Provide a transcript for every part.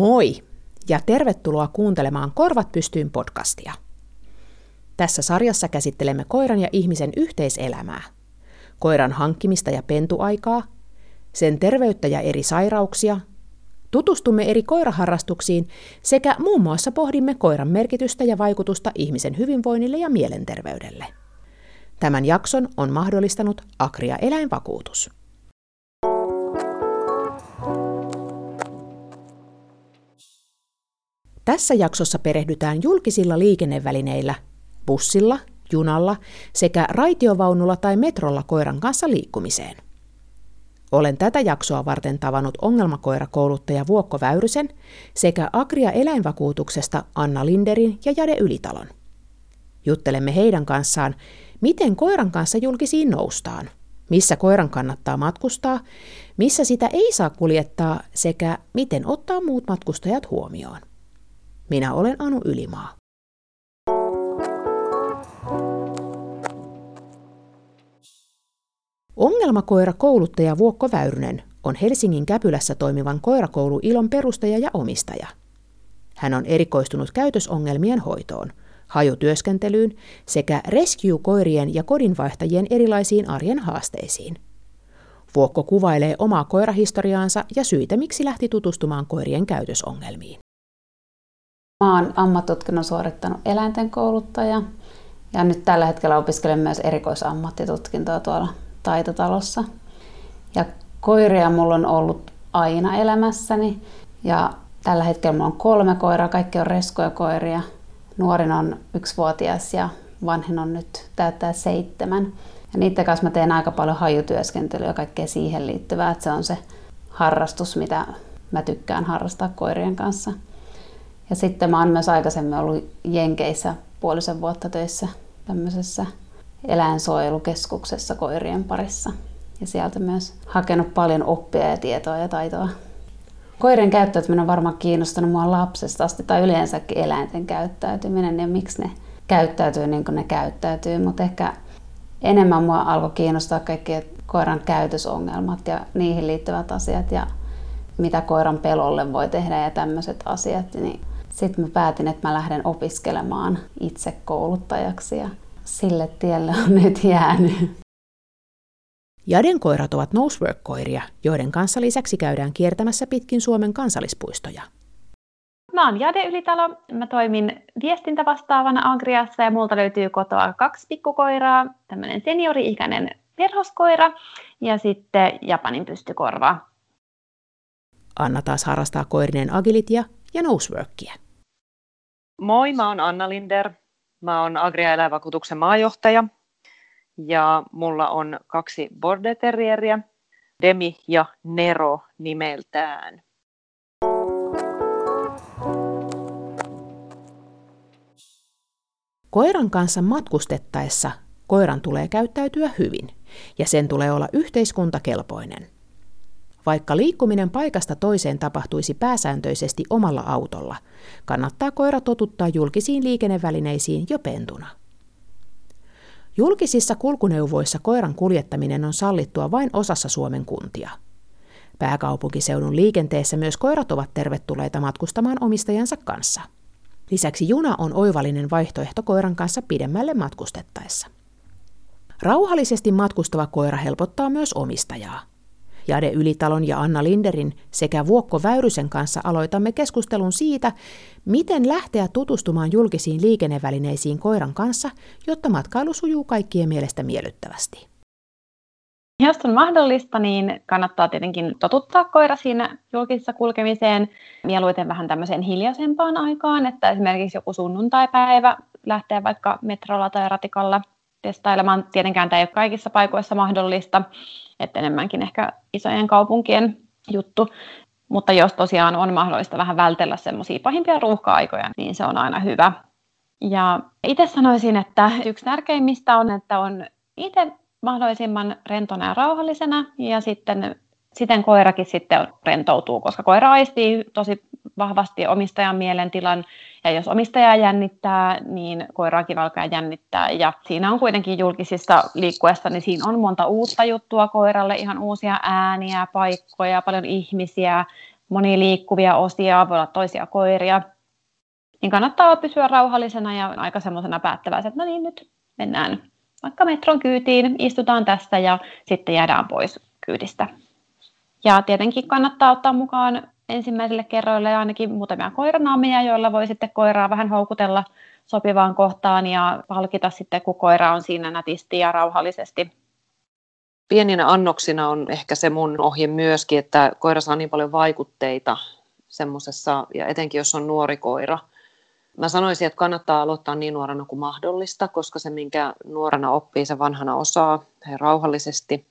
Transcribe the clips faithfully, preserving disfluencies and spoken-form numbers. Moi ja tervetuloa kuuntelemaan Korvat pystyyn -podcastia. Tässä sarjassa käsittelemme koiran ja ihmisen yhteiselämää, koiran hankkimista ja pentuaikaa, sen terveyttä ja eri sairauksia, tutustumme eri koiraharrastuksiin sekä muun muassa pohdimme koiran merkitystä ja vaikutusta ihmisen hyvinvoinnille ja mielenterveydelle. Tämän jakson on mahdollistanut Agria-eläinvakuutus. Tässä jaksossa perehdytään julkisilla liikennevälineillä, bussilla, junalla sekä raitiovaunulla tai metrolla koiran kanssa liikkumiseen. Olen tätä jaksoa varten tavannut ongelmakoirakouluttaja Vuokko Väyrysen sekä Agria-eläinvakuutuksesta Anna Linderin ja Jade Ylitalon. Juttelemme heidän kanssaan, miten koiran kanssa julkisiin noustaan, missä koiran kannattaa matkustaa, missä sitä ei saa kuljettaa sekä miten ottaa muut matkustajat huomioon. Minä olen Anu Ylimaa. Ongelmakoirakouluttaja Vuokko Väyrynen on Helsingin Käpylässä toimivan koirakoulu Ilon perustaja ja omistaja. Hän on erikoistunut käytösongelmien hoitoon, hajutyöskentelyyn sekä rescue-koirien ja kodinvaihtajien erilaisiin arjen haasteisiin. Vuokko kuvailee omaa koirahistoriaansa ja syitä, miksi lähti tutustumaan koirien käytösongelmiin. Mä oon ammattitutkinnon suorittanut eläinten kouluttaja ja nyt tällä hetkellä opiskelen myös erikoisammattitutkintoa tuolla Taitotalossa. Ja koiria mulla on ollut aina elämässäni ja tällä hetkellä mulla on kolme koiraa, kaikki on reskoja koiria. Nuorin on yksivuotias ja vanhin on nyt täyttää seitsemän. Ja niiden kanssa mä teen aika paljon hajutyöskentelyä ja kaikkea siihen liittyvää, että se on se harrastus, mitä mä tykkään harrastaa koirien kanssa. Ja sitten mä oon myös aikaisemmin ollut Jenkeissä puolisen vuotta töissä tämmöisessä eläinsuojelukeskuksessa koirien parissa. Ja sieltä myös hakenut paljon oppia ja tietoa ja taitoa. Koirien käyttäytyminen on varmaan kiinnostanut mua lapsesta asti, tai yleensäkin eläinten käyttäytyminen ja miksi ne käyttäytyy niin kuin ne käyttäytyy. Mutta ehkä enemmän mua alkoi kiinnostaa kaikki koiran käytösongelmat ja niihin liittyvät asiat ja mitä koiran pelolle voi tehdä ja tämmöiset asiat. Niin sitten mä päätin, että mä lähden opiskelemaan itse kouluttajaksi ja sille tielle on nyt jäänyt. Jaden koirat ovat nosework-koiria, joiden kanssa lisäksi käydään kiertämässä pitkin Suomen kansallispuistoja. Mä oon Jade Ylitalo. Mä toimin viestintävastaavana Agriassa ja multa löytyy kotoa kaksi pikkukoiraa, tämmöinen seniori-ikäinen perhoskoira ja sitten Japanin pystykorva. Anna taas harrastaa koirineen agilitia ja noseworkia. Moi, mä oon Anna Linder. Mä oon Agria-eläinvakuutuksen maajohtaja ja mulla on kaksi border terrieriä, Demi ja Nero nimeltään. Koiran kanssa matkustettaessa koiran tulee käyttäytyä hyvin ja sen tulee olla yhteiskuntakelpoinen. Vaikka liikkuminen paikasta toiseen tapahtuisi pääsääntöisesti omalla autolla, kannattaa koira totuttaa julkisiin liikennevälineisiin jo pentuna. Julkisissa kulkuneuvoissa koiran kuljettaminen on sallittua vain osassa Suomen kuntia. Pääkaupunkiseudun liikenteessä myös koirat ovat tervetulleita matkustamaan omistajansa kanssa. Lisäksi juna on oivallinen vaihtoehto koiran kanssa pidemmälle matkustettaessa. Rauhallisesti matkustava koira helpottaa myös omistajaa. Jade Ylitalon ja Anna Linderin sekä Vuokko Väyrysen kanssa aloitamme keskustelun siitä, miten lähteä tutustumaan julkisiin liikennevälineisiin koiran kanssa, jotta matkailu sujuu kaikkien mielestä miellyttävästi. Jos on mahdollista, niin kannattaa tietenkin totuttaa koira siinä julkisessa kulkemiseen mieluiten vähän tämmöiseen hiljaisempaan aikaan, että esimerkiksi joku sunnuntaipäivä lähtee vaikka metrolla tai ratikalla testailemaan. Tietenkään tämä ei ole kaikissa paikoissa mahdollista, että enemmänkin ehkä isojen kaupunkien juttu. Mutta jos tosiaan on mahdollista vähän vältellä semmoisia pahimpia ruuhka-aikoja, niin se on aina hyvä. Ja itse sanoisin, että yksi tärkeimmistä on, että on itse mahdollisimman rentona ja rauhallisena ja sitten siten koirakin sitten rentoutuu, koska koira aistii tosi vahvasti omistajan mielentilan ja jos omistaja jännittää, niin koiraakin alkaa jännittää ja siinä on kuitenkin julkisissa liikkuessa, niin siinä on monta uutta juttua koiralle, ihan uusia ääniä, paikkoja, paljon ihmisiä, moniliikkuvia osia, voi olla toisia koiria, niin kannattaa pysyä rauhallisena ja aika semmoisena päättäväisenä, että no niin, nyt mennään vaikka metron kyytiin, istutaan tässä ja sitten jäädään pois kyydistä. Ja tietenkin kannattaa ottaa mukaan ensimmäisille kerroille ainakin muutamia koiranaamia, joilla voi sitten koiraa vähän houkutella sopivaan kohtaan ja palkita sitten, kun koira on siinä nätisti ja rauhallisesti. Pieninä annoksina on ehkä se mun ohje myöskin, että koira saa niin paljon vaikutteita semmosessa, ja etenkin jos on nuori koira. Mä sanoisin, että kannattaa aloittaa niin nuorana kuin mahdollista, koska se, minkä nuorana oppii, se vanhana osaa ja rauhallisesti.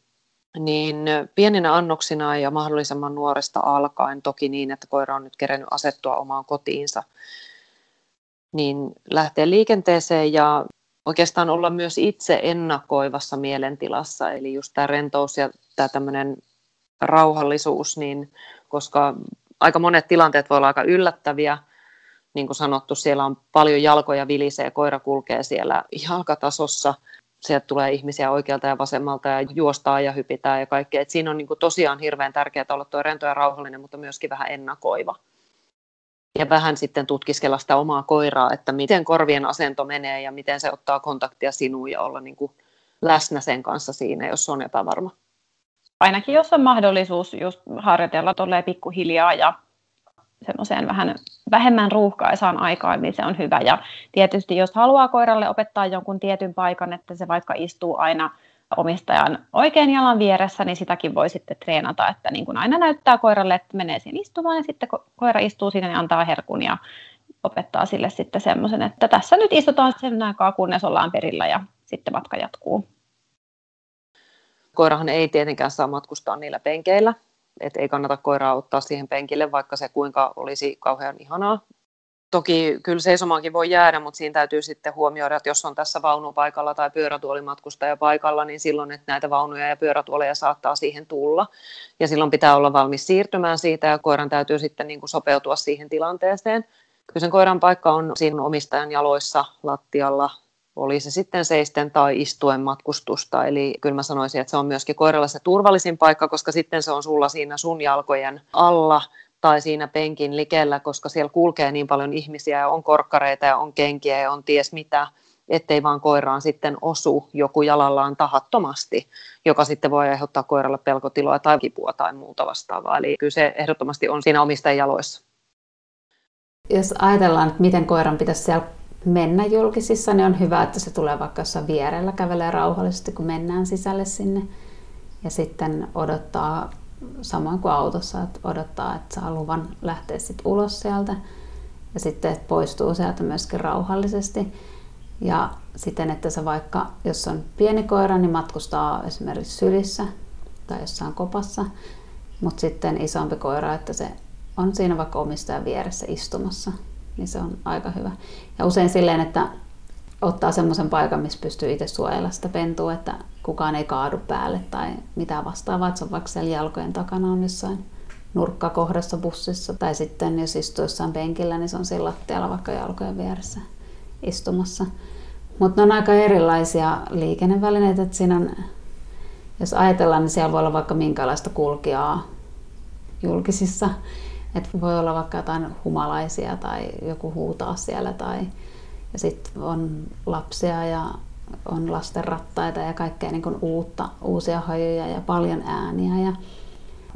Niin pieninä annoksina ja mahdollisimman nuoresta alkaen, toki niin, että koira on nyt kerennyt asettua omaan kotiinsa, niin lähtee liikenteeseen ja oikeastaan olla myös itse ennakoivassa mielentilassa. Eli just tämä rentous ja tämä tämmöinen rauhallisuus, niin koska aika monet tilanteet voi olla aika yllättäviä. Niin kuin sanottu, siellä on paljon jalkoja vilisee, koira kulkee siellä jalkatasossa. Sieltä tulee ihmisiä oikealta ja vasemmalta ja juostaa ja hypitään ja kaikkea. Et siinä on niin kuin tosiaan hirveän tärkeää olla tuo rento ja rauhallinen, mutta myöskin vähän ennakoiva. Ja vähän sitten tutkiskella sitä omaa koiraa, että miten korvien asento menee ja miten se ottaa kontaktia sinuun ja olla niin kuin läsnä sen kanssa siinä, jos on epävarma. Ainakin jos on mahdollisuus just harjoitella tolleen pikkuhiljaa ja semmoiseen vähän vähemmän ruuhkaisaan aikaan, niin se on hyvä. Ja tietysti jos haluaa koiralle opettaa jonkun tietyn paikan, että se vaikka istuu aina omistajan oikean jalan vieressä, niin sitäkin voi sitten treenata, että niin kuin aina näyttää koiralle, että menee siihen istumaan ja sitten koira istuu siinä ja antaa herkun ja opettaa sille sitten semmoisen, että tässä nyt istutaan sen aikaa, kunnes ollaan perillä ja sitten matka jatkuu. Koirahan ei tietenkään saa matkustaa niillä penkeillä, että ei kannata koiraa ottaa siihen penkille, vaikka se kuinka olisi kauhean ihanaa. Toki kyllä seisomaankin voi jäädä, mutta siinä täytyy sitten huomioida, että jos on tässä vaunupaikalla tai pyörätuolimatkustaja paikalla, niin silloin että näitä vaunuja ja pyörätuoleja saattaa siihen tulla. Ja silloin pitää olla valmis siirtymään siitä ja koiran täytyy sitten niin kuin sopeutua siihen tilanteeseen. Kyllä sen koiran paikka on siinä omistajan jaloissa lattialla, oli se sitten seisten tai istuen matkustusta. Eli kyllä mä sanoisin, että se on myöskin koiralla se turvallisin paikka, koska sitten se on sulla siinä sun jalkojen alla tai siinä penkin likellä, koska siellä kulkee niin paljon ihmisiä ja on korkkareita ja on kenkiä ja on ties mitä, ettei vaan koiraan sitten osu joku jalallaan tahattomasti, joka sitten voi aiheuttaa koiralle pelkotiloa tai kipua tai muuta vastaavaa. Eli kyllä se ehdottomasti on siinä omistajan jaloissa. Jos ajatellaan, että miten koiran pitäisi siellä mennä julkisissa, niin on hyvä, että se tulee vaikka jossain vierellä, kävelee rauhallisesti, kun mennään sisälle sinne ja sitten odottaa samoin kuin autossa, että odottaa, että saa luvan lähteä sit ulos sieltä ja sitten että poistuu sieltä myöskin rauhallisesti ja siten, että se vaikka, jos on pieni koira, niin matkustaa esimerkiksi sylissä tai jossain kopassa, mutta sitten isompi koira, että se on siinä vaikka omistajan vieressä istumassa, niin se on aika hyvä. Ja usein silleen, että ottaa semmoisen paikan, missä pystyy itse suojella sitä pentua, että kukaan ei kaadu päälle tai mitään vastaavaa, että se on vaikka siellä jalkojen takana on jossain nurkkakohdassa bussissa tai sitten jos istuu jossain penkillä, niin se on siinä lattialla vaikka jalkojen vieressä istumassa. Mutta ne on aika erilaisia liikennevälineitä, että siinä on, jos ajatellaan, niin siellä voi olla vaikka minkälaista kulkijaa julkisissa. Että voi olla vaikka jotain humalaisia tai joku huutaa siellä tai ja sitten on lapsia ja on lastenrattaita ja kaikkea niin kuin uutta, uusia hajuja ja paljon ääniä. Ja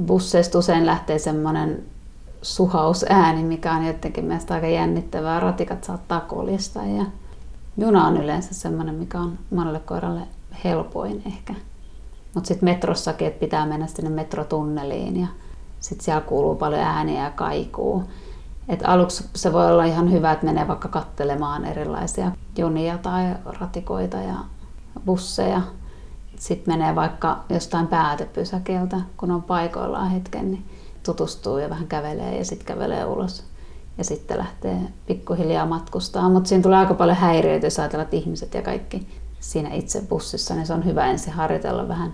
busseista usein lähtee semmoinen suhausääni, mikä on jotenkin mielestäni aika jännittävää. Ratikat saattaa koljesta ja juna on yleensä semmoinen, mikä on monelle koiralle helpoin ehkä. Mutta sitten metrossakin, että pitää mennä sinne metrotunneliin ja sitten siellä kuuluu paljon ääniä ja kaikuu. Et aluksi se voi olla ihan hyvä, että menee vaikka katselemaan erilaisia junia tai ratikoita ja busseja. Sitten menee vaikka jostain päätepysäkiltä, kun on paikoillaan hetken, niin tutustuu ja vähän kävelee ja sitten kävelee ulos. Ja sitten lähtee pikkuhiljaa matkustaa. Mutta siinä tulee aika paljon häiriöitä, jos ajatellaan, että ihmiset ja kaikki siinä itse bussissa, niin se on hyvä ensin harjoitella vähän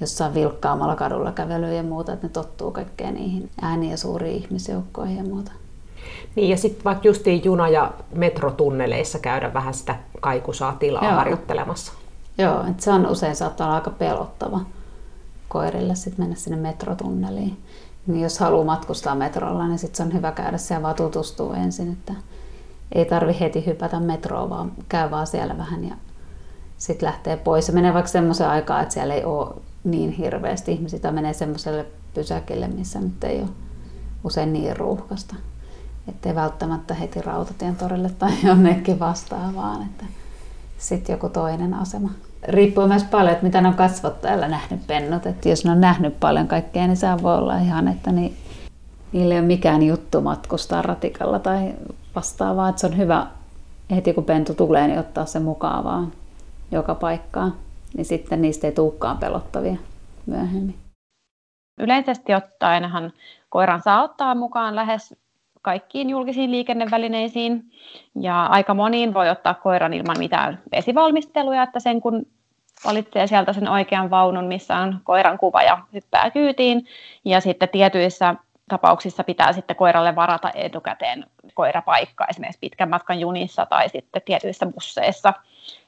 jossain vilkkaamalla kadulla kävelyä ja muuta, että ne tottuu kaikkeen niihin ääniin ja suuriin ihmisjoukkoihin ja muuta. Niin ja sitten vaikka justiin juna- ja metrotunneleissa käydä vähän sitä kaikusaa tilaa Joo. harjoittelemassa. Joo, että se on usein saattaa olla aika pelottava koirille sit mennä sinne metrotunneliin. niin jos haluaa matkustaa metrolla, niin sitten se on hyvä käydä siellä vaan tutustua ensin, että ei tarvi heti hypätä metroon, vaan käy vaan siellä vähän ja sitten lähtee pois. Se menee vaikka semmoisen aikaan, että siellä ei ole niin hirveästi ihmisiä, tai menee semmoiselle pysäkille, missä nyt ei ole usein niin ruuhkasta. Ettei välttämättä heti Rautatien torille tai jonnekin vastaavaan, että sitten joku toinen asema. Riippuu myös paljon, että mitä ne on kasvattajalla nähnyt pennut. Että jos ne on nähnyt paljon kaikkea, niin sehän voi olla ihan, että ni, niillä ei ole mikään juttu matkustaa ratikalla tai vastaavaa. Että se on hyvä, heti kun pentu tulee, niin ottaa se mukaan vaan joka paikkaan. Niin sitten niistä ei tulekaan pelottavia myöhemmin. Yleisesti ottaenhan koiran saa ottaa mukaan lähes kaikkiin julkisiin liikennevälineisiin ja aika moniin voi ottaa koiran ilman mitään vesivalmisteluja, että sen kun valitsee sieltä sen oikean vaunun, missä on koiran kuva ja hyppää kyytiin ja sitten tietyissä tapauksissa pitää sitten koiralle varata etukäteen koirapaikka esimerkiksi pitkän matkan junissa tai sitten tietyissä busseissa.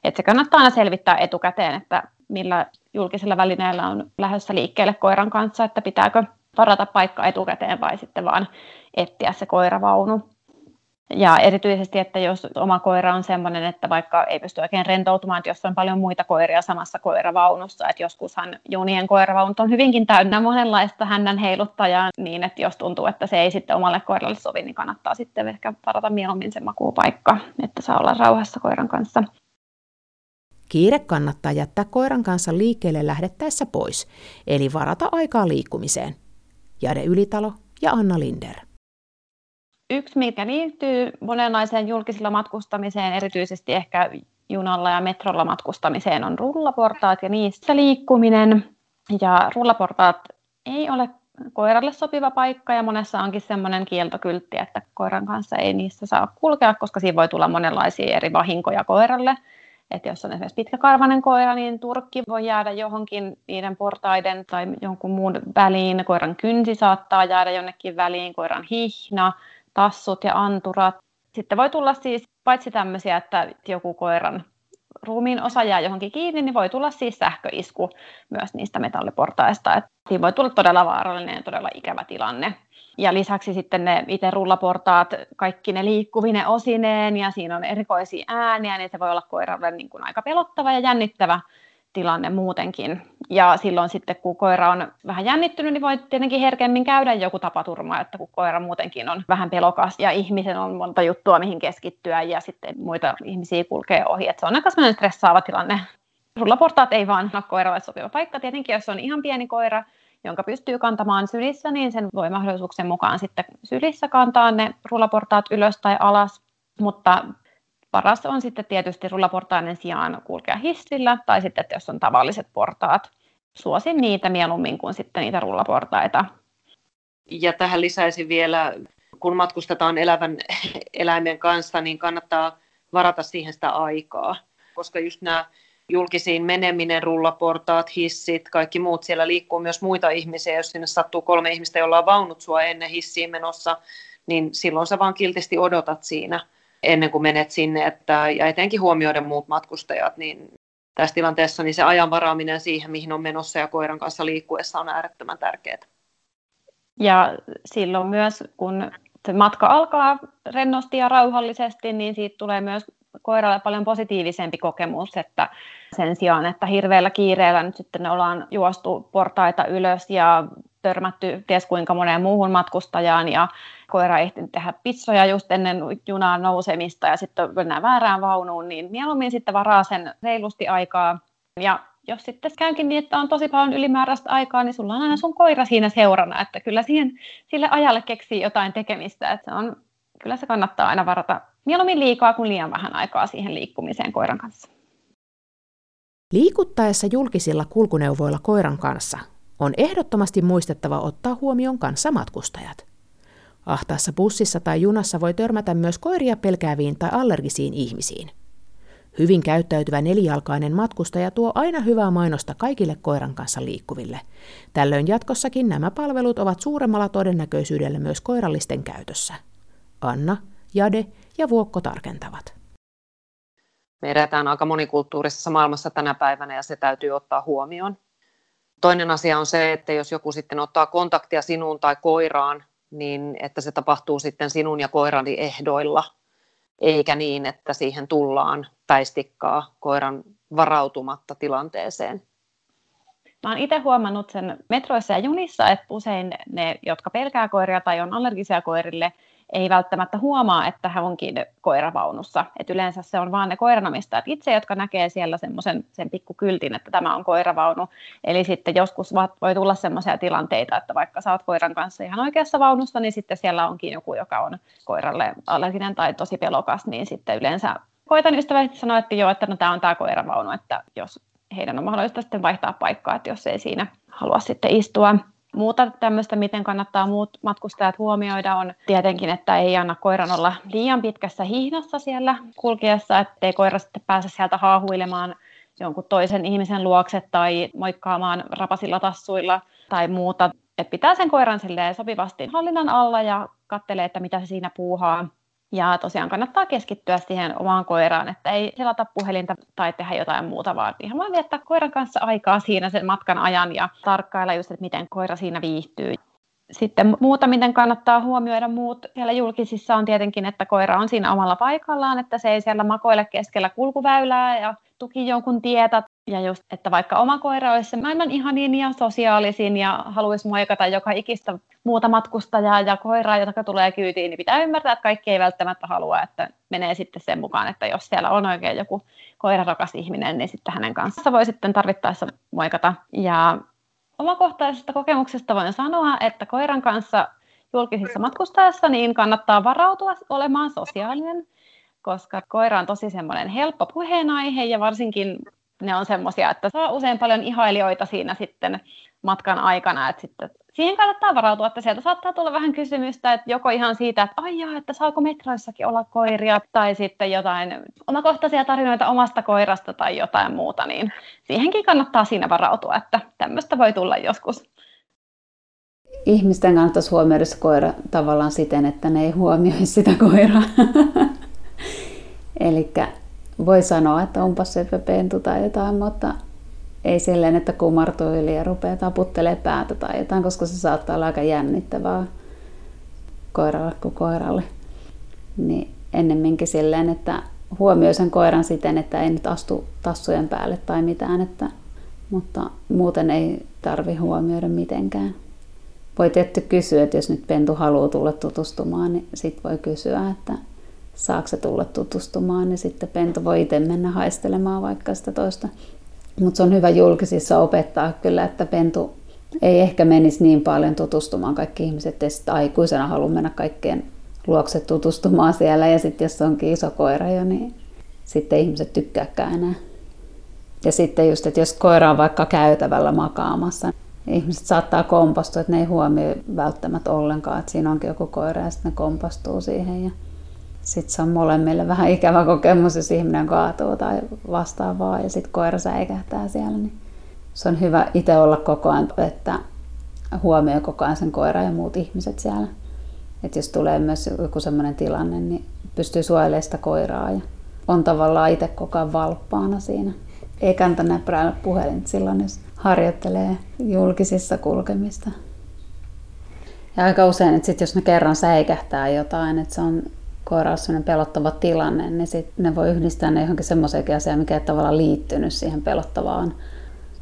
Että se kannattaa aina selvittää etukäteen, että millä julkisella välineellä on lähdössä liikkeelle koiran kanssa, että pitääkö varata paikka etukäteen vai sitten vaan etsiä se koiravaunu. Ja erityisesti, että jos oma koira on sellainen, että vaikka ei pysty oikein rentoutumaan, että jos on paljon muita koiria samassa koiravaunussa, että joskushan junien koiravaunut on hyvinkin täynnä monenlaista hännän heiluttajaa, niin että jos tuntuu, että se ei sitten omalle koiralle sovi, niin kannattaa sitten ehkä varata mieluummin se makuupaikka, että saa olla rauhassa koiran kanssa. Kiire kannattaa jättää koiran kanssa liikkeelle lähdettäessä pois, eli varata aikaa liikkumiseen. Jade Ylitalo ja Anna Linder. Yksi, mikä liittyy monenlaiseen julkisilla matkustamiseen, erityisesti ehkä junalla ja metrolla matkustamiseen, on rullaportaat ja niissä liikkuminen. Ja rullaportaat ei ole koiralle sopiva paikka ja monessa onkin semmoinen kieltokyltti, että koiran kanssa ei niissä saa kulkea, koska siinä voi tulla monenlaisia eri vahinkoja koiralle. Että jos on esimerkiksi pitkäkarvainen koira, niin turkki voi jäädä johonkin niiden portaiden tai jonkun muun väliin. Koiran kynsi saattaa jäädä jonnekin väliin, koiran hihna, tassut ja anturat. Sitten voi tulla siis paitsi tämmöisiä, että joku koiran ruumiin osa jää johonkin kiinni, niin voi tulla siis sähköisku myös niistä metalliportaista. Että siinä voi tulla todella vaarallinen ja todella ikävä tilanne. Ja lisäksi sitten ne itse rullaportaat, kaikki ne liikkuvine osineen ja siinä on erikoisia ääniä, niin se voi olla koiralle niin kuin aika pelottava ja jännittävä tilanne muutenkin. Ja silloin sitten, kun koira on vähän jännittynyt, niin voi tietenkin herkemmin käydä joku tapaturma, että kun koira muutenkin on vähän pelokas ja ihmisen on monta juttua, mihin keskittyä ja sitten muita ihmisiä kulkee ohi. Että se on aika sellainen stressaava tilanne. Rullaportaat ei vaan ole koiralle sopiva paikka. Tietenkin, jos on ihan pieni koira, jonka pystyy kantamaan sylissä, niin sen voi mahdollisuuksien mukaan sitten sylissä kantaa ne rullaportaat ylös tai alas, mutta paras on sitten tietysti rullaportaiden sijaan kulkea hissillä tai sitten, että jos on tavalliset portaat. Suosin niitä mieluummin kuin sitten niitä rullaportaita. Ja tähän lisäisin vielä, kun matkustetaan elävän eläimen kanssa, niin kannattaa varata siihen sitä aikaa, koska just nämä julkisiin meneminen, rullaportaat, hissit, kaikki muut. Siellä liikkuu myös muita ihmisiä. Jos sinne sattuu kolme ihmistä, jolla on vaunut sua ennen hissiin menossa, niin silloin sä vaan kiltisti odotat siinä ennen kuin menet sinne. Että, ja etenkin huomioiden muut matkustajat, niin tässä tilanteessa niin se ajan varaaminen siihen, mihin on menossa ja koiran kanssa liikkuessa on äärettömän tärkeää. Ja silloin myös, kun matka alkaa rennosti ja rauhallisesti, niin siitä tulee myös koiralle paljon positiivisempi kokemus, että sen sijaan, että hirveällä kiireellä nyt sitten ollaan juostu portaita ylös ja törmätty ties kuinka moneen muuhun matkustajaan ja koira ehti tehdä pissoja just ennen junaan nousemista ja sitten mennään väärään vaunuun, niin mieluummin sitten varaa sen reilusti aikaa. Ja jos sitten käykin niin, että on tosi paljon ylimääräistä aikaa, niin sulla on aina sun koira siinä seurana, että kyllä siihen, sille ajalle keksii jotain tekemistä, että se on, kyllä se kannattaa aina varata mieluummin liikaa kuin liian vähän aikaa siihen liikkumiseen koiran kanssa. Liikuttaessa julkisilla kulkuneuvoilla koiran kanssa on ehdottomasti muistettava ottaa huomioon kanssamatkustajat. Ahtaassa bussissa tai junassa voi törmätä myös koiria pelkääviin tai allergisiin ihmisiin. Hyvin käyttäytyvä nelijalkainen matkustaja tuo aina hyvää mainosta kaikille koiran kanssa liikkuville. Tällöin jatkossakin nämä palvelut ovat suuremmalla todennäköisyydellä myös koirallisten käytössä. Anna, Jade ja Vuokko tarkentavat. Me edetään aika monikulttuurisessa maailmassa tänä päivänä ja se täytyy ottaa huomioon. Toinen asia on se, että jos joku sitten ottaa kontaktia sinuun tai koiraan, niin että se tapahtuu sitten sinun ja koirani ehdoilla, eikä niin, että siihen tullaan päistikkaa koiran varautumatta tilanteeseen. Mä oon itse huomannut sen metroissa ja junissa, että usein ne, jotka pelkää koiria tai on allergisia koirille, ei välttämättä huomaa, että hän onkin koiravaunussa. Et yleensä se on vaan ne koiranomistajat itse, jotka näkee siellä semmoisen sen pikkukyltin, että tämä on koiravaunu. Eli sitten joskus voi tulla semmoisia tilanteita, että vaikka sä oot koiran kanssa ihan oikeassa vaunussa, niin sitten siellä onkin joku, joka on koiralle allerginen tai tosi pelokas, niin sitten yleensä koitan ystävällisesti sanoa, että joo, että no tämä on tämä koiravaunu, että jos heidän on mahdollista sitten vaihtaa paikkaa, että jos ei siinä halua sitten istua. Muuta tämmöistä, miten kannattaa muut matkustajat huomioida, on tietenkin, että ei anna koiran olla liian pitkässä hihnassa siellä kulkiessa, ettei koira sitten pääse sieltä haahuilemaan jonkun toisen ihmisen luokse tai moikkaamaan rapasilla tassuilla tai muuta. Et pitää sen koiran sopivasti hallinnan alla ja katselee, että mitä se siinä puuhaa. Ja tosiaan kannattaa keskittyä siihen omaan koiraan, että ei selata puhelinta tai tehdä jotain muuta, vaan ihan vaan viettää koiran kanssa aikaa siinä sen matkan ajan ja tarkkailla just, että miten koira siinä viihtyy. Sitten muuta, miten kannattaa huomioida muut siellä julkisissa on tietenkin, että koira on siinä omalla paikallaan, että se ei siellä makoile keskellä kulkuväylää ja tuki jonkun tietä. Ja just, että vaikka oma koira olisi se maailman ihanin ja sosiaalisin ja haluaisi moikata joka ikistä muuta matkustajaa ja koiraa, joka tulee kyytiin, niin pitää ymmärtää, että kaikki ei välttämättä halua, että menee sitten sen mukaan, että jos siellä on oikein joku koirarakas ihminen, niin sitten hänen kanssa voi sitten tarvittaessa moikata. Ja omakohtaisesta kokemuksesta voin sanoa, että koiran kanssa julkisissa matkustajassa niin kannattaa varautua olemaan sosiaalinen, koska koira on tosi semmoinen helppo puheenaihe ja varsinkin ne on semmoisia, että saa usein paljon ihailijoita siinä sitten matkan aikana, että sitten siihen kannattaa varautua, että sieltä saattaa tulla vähän kysymystä, että joko ihan siitä, että aijaa, että saako metroissakin olla koiria, tai sitten jotain omakohtaisia tarinoita omasta koirasta tai jotain muuta, niin siihenkin kannattaa siinä varautua, että tämmöistä voi tulla joskus. Ihmisten kannattaisi huomioida se koira tavallaan siten, että ne ei huomioi sitä koiraa. Elikkä voi sanoa, että onpas sepä pentu tai jotain, mutta ei silleen, että kumartuu yli ja rupeaa taputtelemaan päätä tai jotain, koska se saattaa olla aika jännittävää koiralle kuin koiralle. Niin ennemminkin silleen, että huomioi sen koiran siten, että ei nyt astu tassujen päälle tai mitään, että, mutta muuten ei tarvi huomioida mitenkään. Voi tietty kysyä, että jos nyt pentu haluaa tulla tutustumaan, niin sit voi kysyä, että saako se tulla tutustumaan, niin sitten pentu voi itse mennä haistelemaan vaikka sitä toista. Mutta se on hyvä julkisissa opettaa kyllä, että pentu ei ehkä menisi niin paljon tutustumaan. Kaikki ihmiset ei sitten aikuisena halua mennä kaikkien luokse tutustumaan siellä. Ja sitten jos onkin iso koira jo, niin sitten ihmiset tykkääkään enää. Ja sitten just, että jos koira on vaikka käytävällä makaamassa, niin ihmiset saattaa kompastua, että ne ei huomioi välttämättä ollenkaan, että siinä onkin joku koira ja sitten ne kompastuu siihen. Ja sitten se on molemmille vähän ikävä kokemus, jos ihminen kaatuu tai vastaavaa ja sitten koira säikähtää siellä. Niin se on hyvä itse olla koko ajan, että huomioi koko ajan sen koiran ja muut ihmiset siellä. Et jos tulee myös joku sellainen tilanne, niin pystyy suojelemaan sitä koiraa ja on tavallaan itse koko ajan valppaana siinä. Ei kannata näpräillä puhelinta silloin, jos harjoittelee julkisissa kulkemista. Ja aika usein, että sit jos ne kerran säikähtää jotain, että se on koira on sellainen pelottava tilanne, niin sitten ne voi yhdistää ne johonkin semmoiseenkin asiaan, mikä ei tavallaan liittynyt siihen pelottavaan.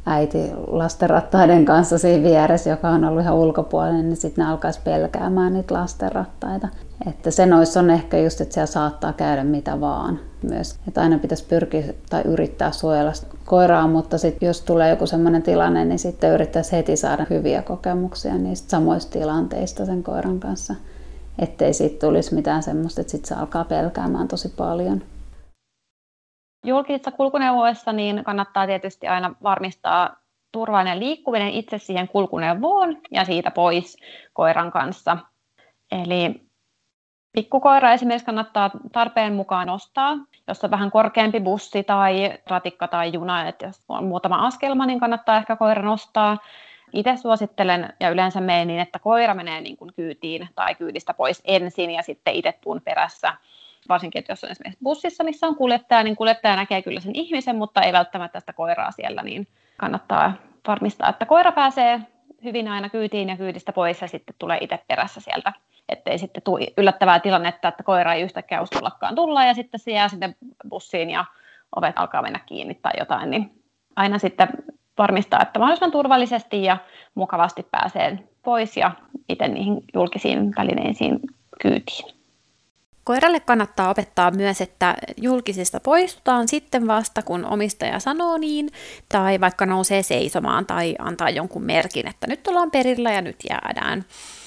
Äiti lastenrattaiden kanssa siinä vieressä, joka on ollut ihan ulkopuolinen, niin sitten ne alkaisi pelkäämään niitä lastenrattaita. Että se noissa on ehkä just, että siellä saattaa käydä mitä vaan myös. Että aina pitäisi pyrkiä tai yrittää suojella koiraa, mutta sitten jos tulee joku semmoinen tilanne, niin sitten yrittäisi heti saada hyviä kokemuksia niistä samoista tilanteista sen koiran kanssa. Ettei siitä tulisi mitään semmoista, että sitten se alkaa pelkäämään tosi paljon. Julkisissa kulkuneuvoissa niin kannattaa tietysti aina varmistaa turvallinen liikkuminen itse siihen kulkuneuvoon ja siitä pois koiran kanssa. Eli pikkukoira esimerkiksi kannattaa tarpeen mukaan nostaa, jos on vähän korkeampi bussi tai ratikka tai juna, että jos on muutama askelma, niin kannattaa ehkä koira nostaa. Itse suosittelen ja yleensä menen niin, että koira menee niin kuin kyytiin tai kyydistä pois ensin ja sitten itse tuun perässä. Varsinkin, että jos on esimerkiksi bussissa, missä on kuljettaja, niin kuljettaja näkee kyllä sen ihmisen, mutta ei välttämättä sitä koiraa siellä, niin kannattaa varmistaa, että koira pääsee hyvin aina kyytiin ja kyydistä pois ja sitten tulee itse perässä sieltä. Ettei sitten tule yllättävää tilannetta, että koira ei yhtäkkiä uskallakaan tulla ja sitten se jää sitten bussiin ja ovet alkaa mennä kiinni tai jotain. Niin aina sitten varmistaa, että mahdollisimman turvallisesti ja mukavasti pääsee pois ja itse niihin julkisiin välineisiin kyytiin. Koiralle kannattaa opettaa myös, että julkisista poistutaan sitten vasta, kun omistaja sanoo niin, tai vaikka nousee seisomaan tai antaa jonkun merkin, että nyt ollaan perillä ja nyt jäädään.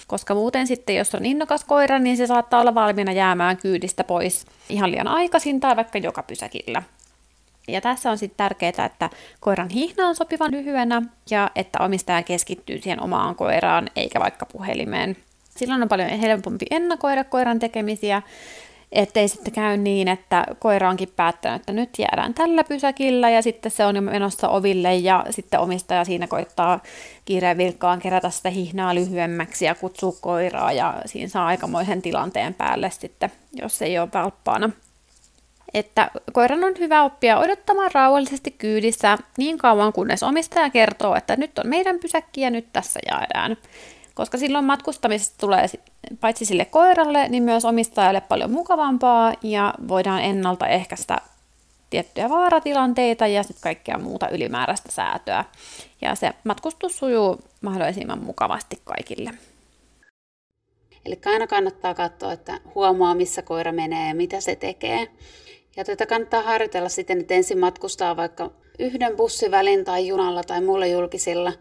Koska muuten sitten, jos on innokas koira, niin se saattaa olla valmiina jäämään kyydistä pois ihan liian aikaisin tai vaikka joka pysäkillä. Ja tässä on sitten tärkeää, että koiran hihna on sopivan lyhyenä ja että omistaja keskittyy siihen omaan koiraan eikä vaikka puhelimeen. Silloin on paljon helpompi ennakoida koiran tekemisiä, ettei sitten käy niin, että koira onkin päättänyt, että nyt jäädään tällä pysäkillä ja sitten se on jo menossa oville ja sitten omistaja siinä koittaa kiireen vilkkaan kerätä sitä hihnaa lyhyemmäksi ja kutsuu koiraa ja siinä saa aikamoisen tilanteen päälle sitten, jos ei ole valppaana. Että koiran on hyvä oppia odottamaan rauhallisesti kyydissä niin kauan, kunnes omistaja kertoo, että nyt on meidän pysäkki ja nyt tässä jäädään. Koska silloin matkustamisesta tulee paitsi sille koiralle, niin myös omistajalle paljon mukavampaa ja voidaan ennaltaehkäistä tiettyjä vaaratilanteita ja sitten kaikkea muuta ylimääräistä säätöä. Ja se matkustus sujuu mahdollisimman mukavasti kaikille. Eli aina kannattaa katsoa, että huomaa missä koira menee ja mitä se tekee. Ja tätä kannattaa harjoitella siten, että ensin matkustaa vaikka yhden bussivälin tai junalla tai muulla julkisilla.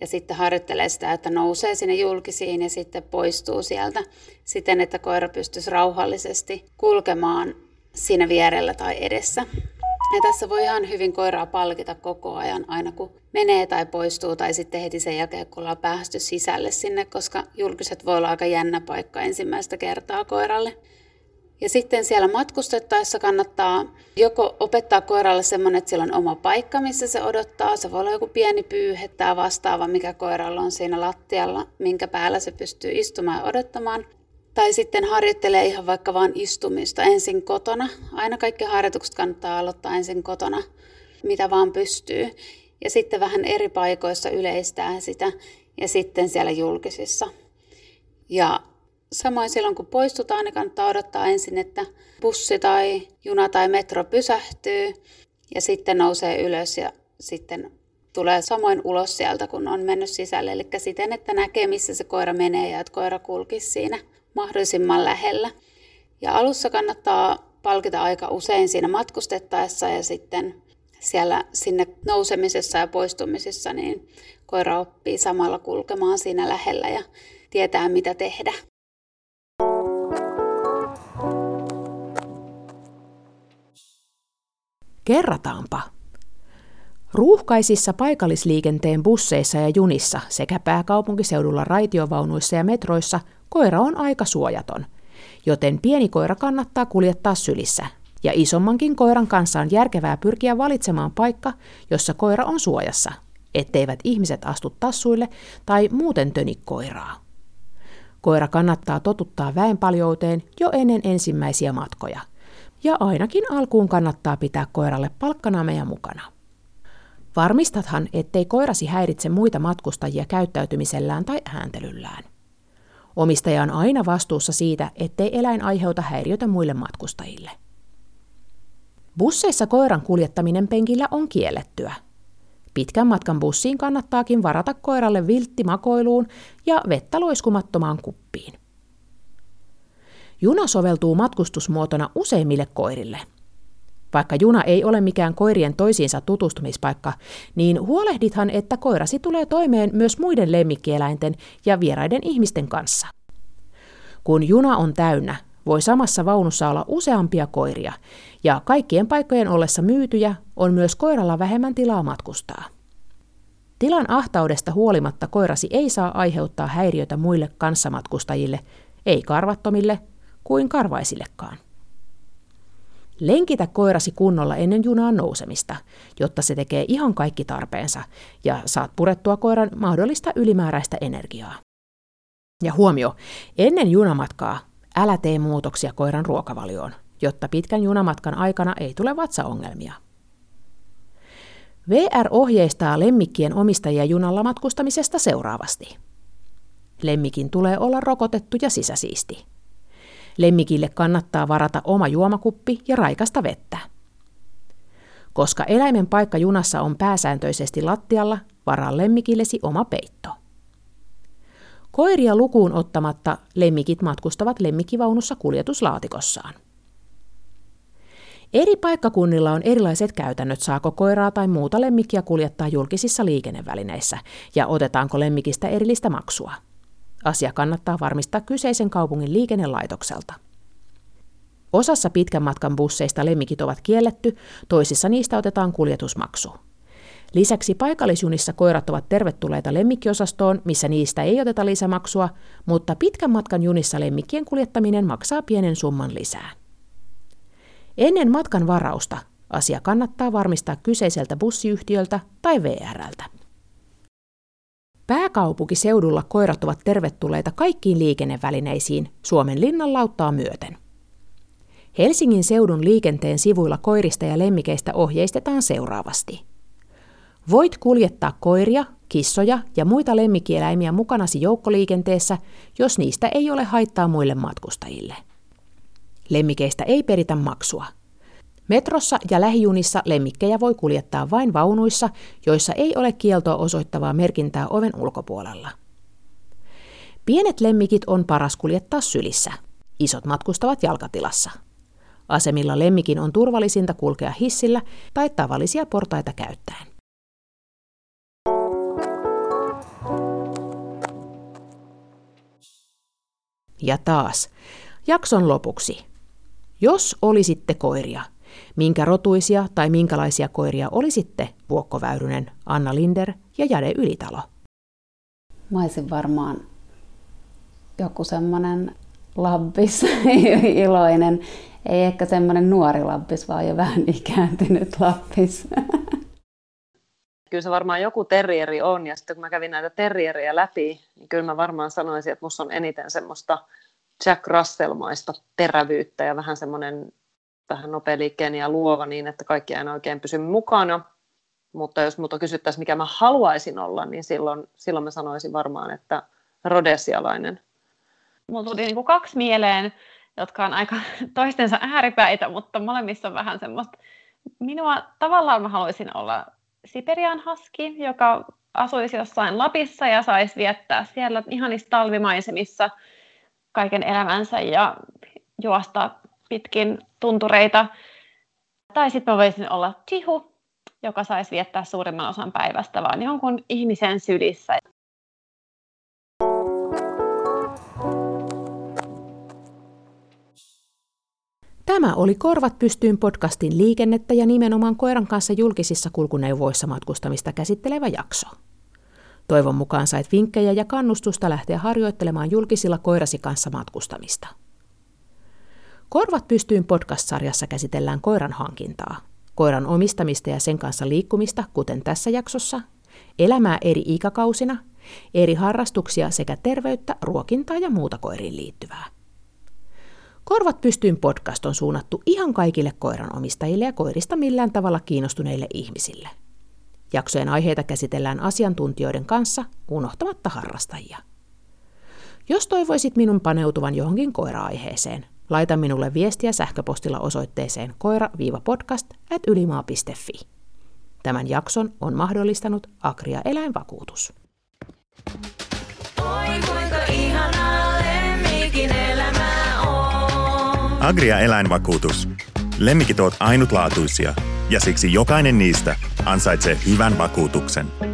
Ja sitten harjoittelee sitä, että nousee sinne julkisiin ja sitten poistuu sieltä siten, että koira pystyisi rauhallisesti kulkemaan siinä vierellä tai edessä. Ja tässä voi ihan hyvin koiraa palkita koko ajan, aina kun menee tai poistuu tai sitten heti sen jälkeen, kun ollaan päästy sisälle sinne, koska julkiset voi olla aika jännä paikka ensimmäistä kertaa koiralle. Ja sitten siellä matkustettaessa kannattaa joko opettaa koiralle semmoinen, että sillä on oma paikka, missä se odottaa. Se voi olla joku pieni pyyhe tai vastaava, mikä koiralla on siinä lattialla, minkä päällä se pystyy istumaan ja odottamaan. Tai sitten harjoittelee ihan vaikka vaan istumista ensin kotona. Aina kaikki harjoitukset kannattaa aloittaa ensin kotona, mitä vaan pystyy. Ja sitten vähän eri paikoissa yleistää sitä ja sitten siellä julkisissa. Ja samoin silloin, kun poistutaan, niin kannattaa odottaa ensin, että bussi tai juna tai metro pysähtyy ja sitten nousee ylös ja sitten tulee samoin ulos sieltä, kun on mennyt sisälle. Eli siten, että näkee, missä se koira menee ja että koira kulkisi siinä mahdollisimman lähellä. Ja alussa kannattaa palkita aika usein siinä matkustettaessa ja sitten siellä sinne nousemisessa ja poistumisessa, niin koira oppii samalla kulkemaan siinä lähellä ja tietää, mitä tehdä. Kerrataanpa. Ruuhkaisissa paikallisliikenteen busseissa ja junissa sekä pääkaupunkiseudulla raitiovaunuissa ja metroissa koira on aika suojaton, joten pieni koira kannattaa kuljettaa sylissä. Ja isommankin koiran kanssa on järkevää pyrkiä valitsemaan paikka, jossa koira on suojassa, etteivät ihmiset astu tassuille tai muuten töni koiraa. Koira kannattaa totuttaa väenpaljouteen jo ennen ensimmäisiä matkoja. Ja ainakin alkuun kannattaa pitää koiralle palkkanameja mukana. Varmistathan, ettei koirasi häiritse muita matkustajia käyttäytymisellään tai ääntelyllään. Omistaja on aina vastuussa siitä, ettei eläin aiheuta häiriötä muille matkustajille. Busseissa koiran kuljettaminen penkillä on kiellettyä. Pitkän matkan bussiin kannattaakin varata koiralle viltti makoiluun ja vettä loiskumattomaan kuppiin. Juna soveltuu matkustusmuotona useimmille koirille. Vaikka juna ei ole mikään koirien toisiinsa tutustumispaikka, niin huolehdithan, että koirasi tulee toimeen myös muiden lemmikkieläinten ja vieraiden ihmisten kanssa. Kun juna on täynnä, voi samassa vaunussa olla useampia koiria, ja kaikkien paikkojen ollessa myytyjä on myös koiralla vähemmän tilaa matkustaa. Tilan ahtaudesta huolimatta koirasi ei saa aiheuttaa häiriötä muille kanssamatkustajille, ei karvattomille, kuin karvaisillekaan. Lenkitä koirasi kunnolla ennen junaan nousemista, jotta se tekee ihan kaikki tarpeensa ja saat purettua koiran mahdollista ylimääräistä energiaa. Ja huomio, ennen junamatkaa älä tee muutoksia koiran ruokavalioon, jotta pitkän junamatkan aikana ei tule vatsaongelmia. V R ohjeistaa lemmikkien omistajia junalla matkustamisesta seuraavasti. Lemmikin tulee olla rokotettu ja sisäsiisti. Lemmikille kannattaa varata oma juomakuppi ja raikasta vettä. Koska eläimen paikka junassa on pääsääntöisesti lattialla, varaa lemmikillesi oma peitto. Koiria lukuun ottamatta lemmikit matkustavat lemmikkivaunussa kuljetuslaatikossaan. Eri paikkakunnilla on erilaiset käytännöt, saako koiraa tai muuta lemmikkiä kuljettaa julkisissa liikennevälineissä ja otetaanko lemmikistä erillistä maksua. Asia kannattaa varmistaa kyseisen kaupungin liikennelaitokselta. Osassa pitkän matkan busseista lemmikit ovat kielletty, toisissa niistä otetaan kuljetusmaksu. Lisäksi paikallisjunissa koirat ovat tervetulleita lemmikkiosastoon, missä niistä ei oteta lisämaksua, mutta pitkän matkan junissa lemmikkien kuljettaminen maksaa pienen summan lisää. Ennen matkan varausta asia kannattaa varmistaa kyseiseltä bussiyhtiöltä tai V R:ltä. Pääkaupunkiseudulla koirat ovat tervetulleita kaikkiin liikennevälineisiin Suomen Linnan lauttaa myöten. Helsingin seudun liikenteen sivuilla koirista ja lemmikeistä ohjeistetaan seuraavasti. Voit kuljettaa koiria, kissoja ja muita lemmikkieläimiä mukanasi joukkoliikenteessä, jos niistä ei ole haittaa muille matkustajille. Lemmikeistä ei peritä maksua. Metrossa ja lähijunissa lemmikkejä voi kuljettaa vain vaunuissa, joissa ei ole kieltoa osoittavaa merkintää oven ulkopuolella. Pienet lemmikit on paras kuljettaa sylissä. Isot matkustavat jalkatilassa. Asemilla lemmikin on turvallisinta kulkea hissillä tai tavallisia portaita käyttäen. Ja taas, jakson lopuksi. Jos olisitte koiria, minkä rotuisia tai minkälaisia koiria olisitte Vuokko Väyrynen, Anna Linder ja Jade Ylitalo? Mä olisin varmaan joku semmoinen labbis, iloinen. Ei ehkä semmoinen nuori labbis, vaan jo vähän ikääntynyt labbis. Kyllä se varmaan joku terrieri on, ja sitten kun mä kävin näitä terrieriä läpi, niin kyllä mä varmaan sanoisin, että musta on eniten semmoista Jack Russell-maista terävyyttä ja vähän semmoinen vähän nopealiikkeinen ja luova niin, että kaikki aina oikein pysy mukana. Mutta jos multa kysyttäisiin, mikä mä haluaisin olla, niin silloin, silloin mä sanoisin varmaan, että rodesialainen. Mulla tuli niin kuin kaksi mieleen, jotka on aika toistensa ääripäitä, mutta molemmissa on vähän semmoista. Minua tavallaan mä haluaisin olla Siperian haski, joka asuisi jossain Lapissa ja saisi viettää siellä ihanissa talvimaisemissa kaiken elämänsä ja juosta pitkin tuntureita. Tai sitten mä voisin olla tihu, joka saisi viettää suurimman osan päivästä vaan jonkun ihmisen sylissä. Tämä oli Korvat pystyyn -podcastin liikennettä ja nimenomaan koiran kanssa julkisissa kulkuneuvoissa matkustamista käsittelevä jakso. Toivon mukaan sait vinkkejä ja kannustusta lähteä harjoittelemaan julkisilla koirasi kanssa matkustamista. Korvat pystyyn -podcast-sarjassa käsitellään koiran hankintaa, koiran omistamista ja sen kanssa liikkumista, kuten tässä jaksossa, elämää eri ikäkausina, eri harrastuksia sekä terveyttä, ruokintaa ja muuta koiriin liittyvää. Korvat pystyyn -podcast on suunnattu ihan kaikille koiranomistajille ja koirista millään tavalla kiinnostuneille ihmisille. Jaksojen aiheita käsitellään asiantuntijoiden kanssa, unohtamatta harrastajia. Jos toivoisit minun paneutuvan johonkin koira-aiheeseen, laita minulle viestiä sähköpostilla osoitteeseen koira dash podcast at ylimaa piste fi. Tämän jakson on mahdollistanut Agria-eläinvakuutus. Oi kuinka ihanaa lemmikin elämää on. Agria-eläinvakuutus. Lemmikit ovat ainutlaatuisia, ja siksi jokainen niistä ansaitsee hyvän vakuutuksen.